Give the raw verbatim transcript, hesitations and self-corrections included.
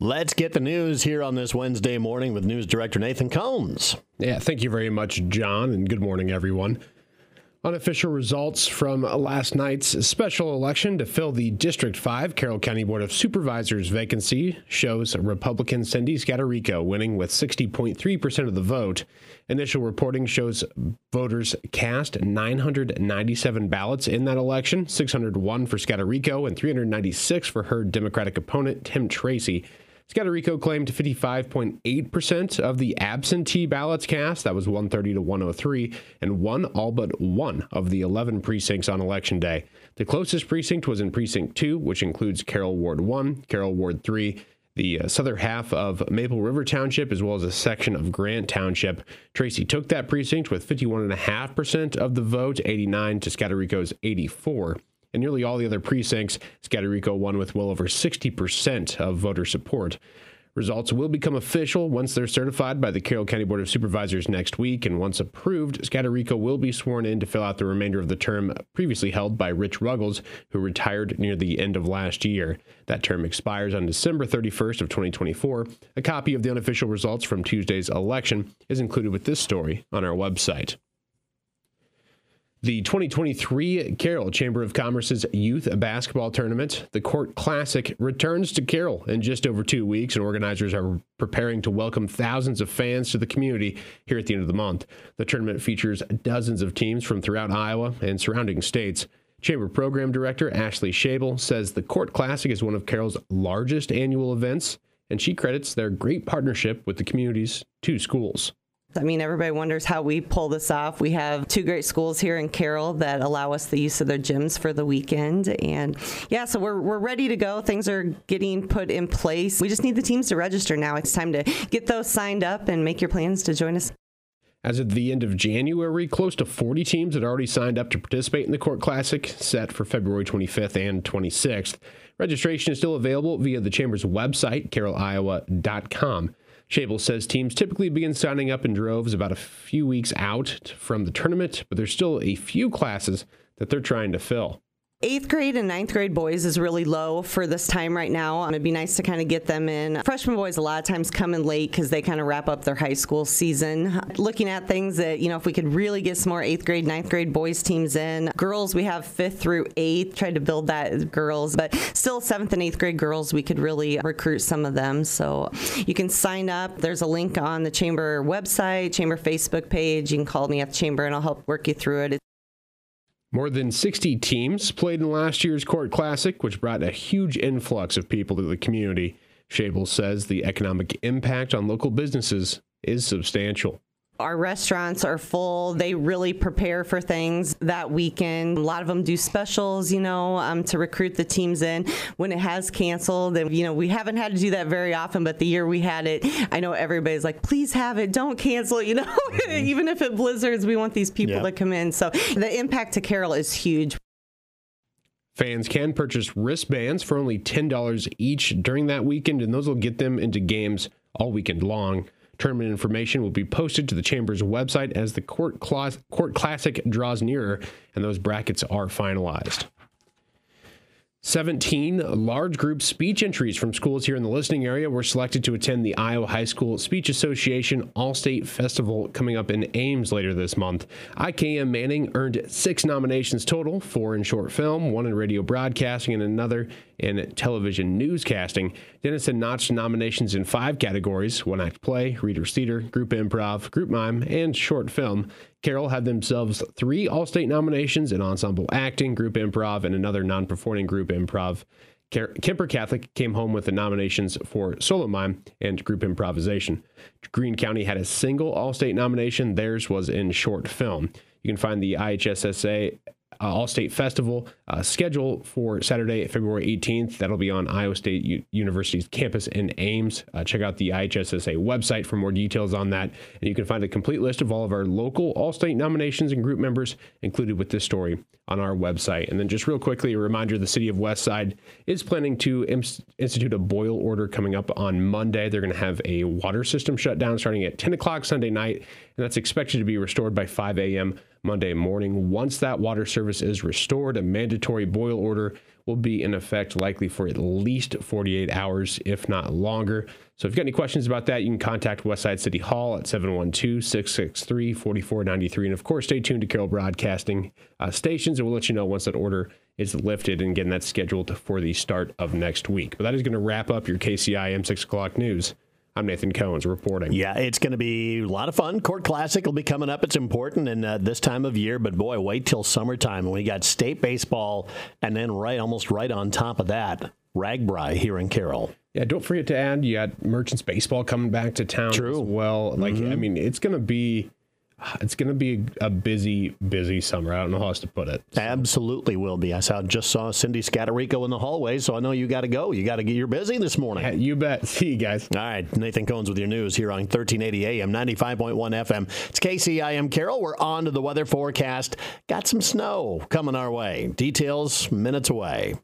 Let's get the news here on this Wednesday morning with News Director Nathan Combs. Yeah, thank you very much, John, and good morning, everyone. Unofficial results from last night's special election to fill the District five Carroll County Board of Supervisors vacancy shows Republican Cindy Scatterico winning with sixty point three percent of the vote. Initial reporting shows voters cast nine hundred ninety-seven ballots in that election, six hundred one for Scatterico and three hundred ninety-six for her Democratic opponent, Tim Tracy. Scatterico claimed fifty-five point eight percent of the absentee ballots cast, that was one thirty to one oh three, and won all but one of the eleven precincts on Election Day. The closest precinct was in Precinct two, which includes Carroll Ward one, Carroll Ward three, the southern half of Maple River Township, as well as a section of Grant Township. Tracy took that precinct with fifty-one point five percent of the vote, eighty-nine to Scatterico's eighty-four. In nearly all the other precincts, Scatterico won with well over sixty percent of voter support. Results will become official once they're certified by the Carroll County Board of Supervisors next week, and once approved, Scatterico will be sworn in to fill out the remainder of the term previously held by Rich Ruggles, who retired near the end of last year. That term expires on December thirty-first of twenty twenty-four. A copy of the unofficial results from Tuesday's election is included with this story on our website. The twenty twenty-three Carroll Chamber of Commerce's Youth Basketball Tournament, the Court Classic, returns to Carroll in just over two weeks, and organizers are preparing to welcome thousands of fans to the community here at the end of the month. The tournament features dozens of teams from throughout Iowa and surrounding states. Chamber Program Director Ashley Schabel says the Court Classic is one of Carroll's largest annual events, and she credits their great partnership with the community's two schools. I mean, everybody wonders how we pull this off. We have two great schools here in Carroll that allow us the use of their gyms for the weekend. And yeah, so we're we're ready to go. Things are getting put in place. We just need the teams to register now. It's time to get those signed up and make your plans to join us. As of the end of January, close to forty teams had already signed up to participate in the Court Classic, set for February twenty-fifth and twenty-sixth. Registration is still available via the Chamber's website, carroll iowa dot com. Schabel says teams typically begin signing up in droves about a few weeks out from the tournament, but there's still a few classes that they're trying to fill. Eighth grade and ninth grade boys is really low for this time right now. Um, it'd be nice to kind of get them in. Freshman boys a lot of times come in late because they kind of wrap up their high school season. Looking at things that, you know, if we could really get some more eighth grade, ninth grade boys teams in. Girls, we have fifth through eighth, tried to build that girls, but still seventh and eighth grade girls, we could really recruit some of them. So you can sign up. There's a link on the Chamber website, Chamber Facebook page. You can call me at the Chamber and I'll help work you through it. It's More than sixty teams played in last year's Court Classic, which brought a huge influx of people to the community. Schabel says the economic impact on local businesses is substantial. Our restaurants are full. They really prepare for things that weekend. A lot of them do specials, you know, um, to recruit the teams in. When it has canceled, and, you know, we haven't had to do that very often, but the year we had it, I know everybody's like, please have it. Don't cancel, you know, mm-hmm. Even if it blizzards, we want these people yeah. to come in. So the impact to Carroll is huge. Fans can purchase wristbands for only ten dollars each during that weekend, and those will get them into games all weekend long. Tournament information will be posted to the Chamber's website as the Court Class- Court Classic draws nearer and those brackets are finalized. seventeen large group speech entries from schools here in the listening area were selected to attend the Iowa High School Speech Association All-State Festival coming up in Ames later this month. I K M Manning earned six nominations total, four in short film, one in radio broadcasting, and another in television newscasting. Dennison notched nominations in five categories: one-act play, reader's theater, group improv, group mime, and short film. Carroll had themselves three All-State nominations in ensemble acting, group improv, and another non-performing group improv. Kemper Catholic came home with the nominations for solo mime and group improvisation. Greene County had a single All-State nomination. Theirs was in short film. You can find the I H S S A uh, All-State Festival uh, schedule for Saturday, February eighteenth. That'll be on Iowa State U- University's campus in Ames. Uh, check out the I H S S A website for more details on that. And you can find a complete list of all of our local All-State nominations and group members included with this story on our website. And then just real quickly, a reminder, the city of Westside is planning to institute a boil order coming up on Monday. They're going to have a water system shutdown starting at ten o'clock Sunday night, and that's expected to be restored by five a.m. Monday morning. Once that water service is restored, a mandatory boil order will be in effect likely for at least forty-eight hours, if not longer. So if you've got any questions about that, you can contact Westside City Hall at seven one two, six six three, four four nine three. And of course, stay tuned to Carroll Broadcasting uh, stations, and we'll let you know once that order is lifted. And again, that's scheduled for the start of next week. But that is going to wrap up your K C I M six o'clock news. I'm Nathan Combs reporting. Yeah, it's going to be a lot of fun. Court Classic will be coming up. It's important in uh, this time of year, but boy, wait till summertime when we got state baseball, and then right, almost right on top of that, RAGBRAI here in Carroll. Yeah, don't forget to add you got Merchants baseball coming back to town. True. As well. Like, mm-hmm. I mean, it's going to be. It's going to be a busy, busy summer. I don't know how else to put it. So. Absolutely will be. I saw, just saw Cindy Scatterico in the hallway, so I know you got to go. You got to get. You're busy this morning. Yeah, you bet. See you guys. All right, Nathan Combs with your news here on thirteen eighty A M, ninety-five point one F M. It's K C I M Carroll. We're on to the weather forecast. Got some snow coming our way. Details minutes away.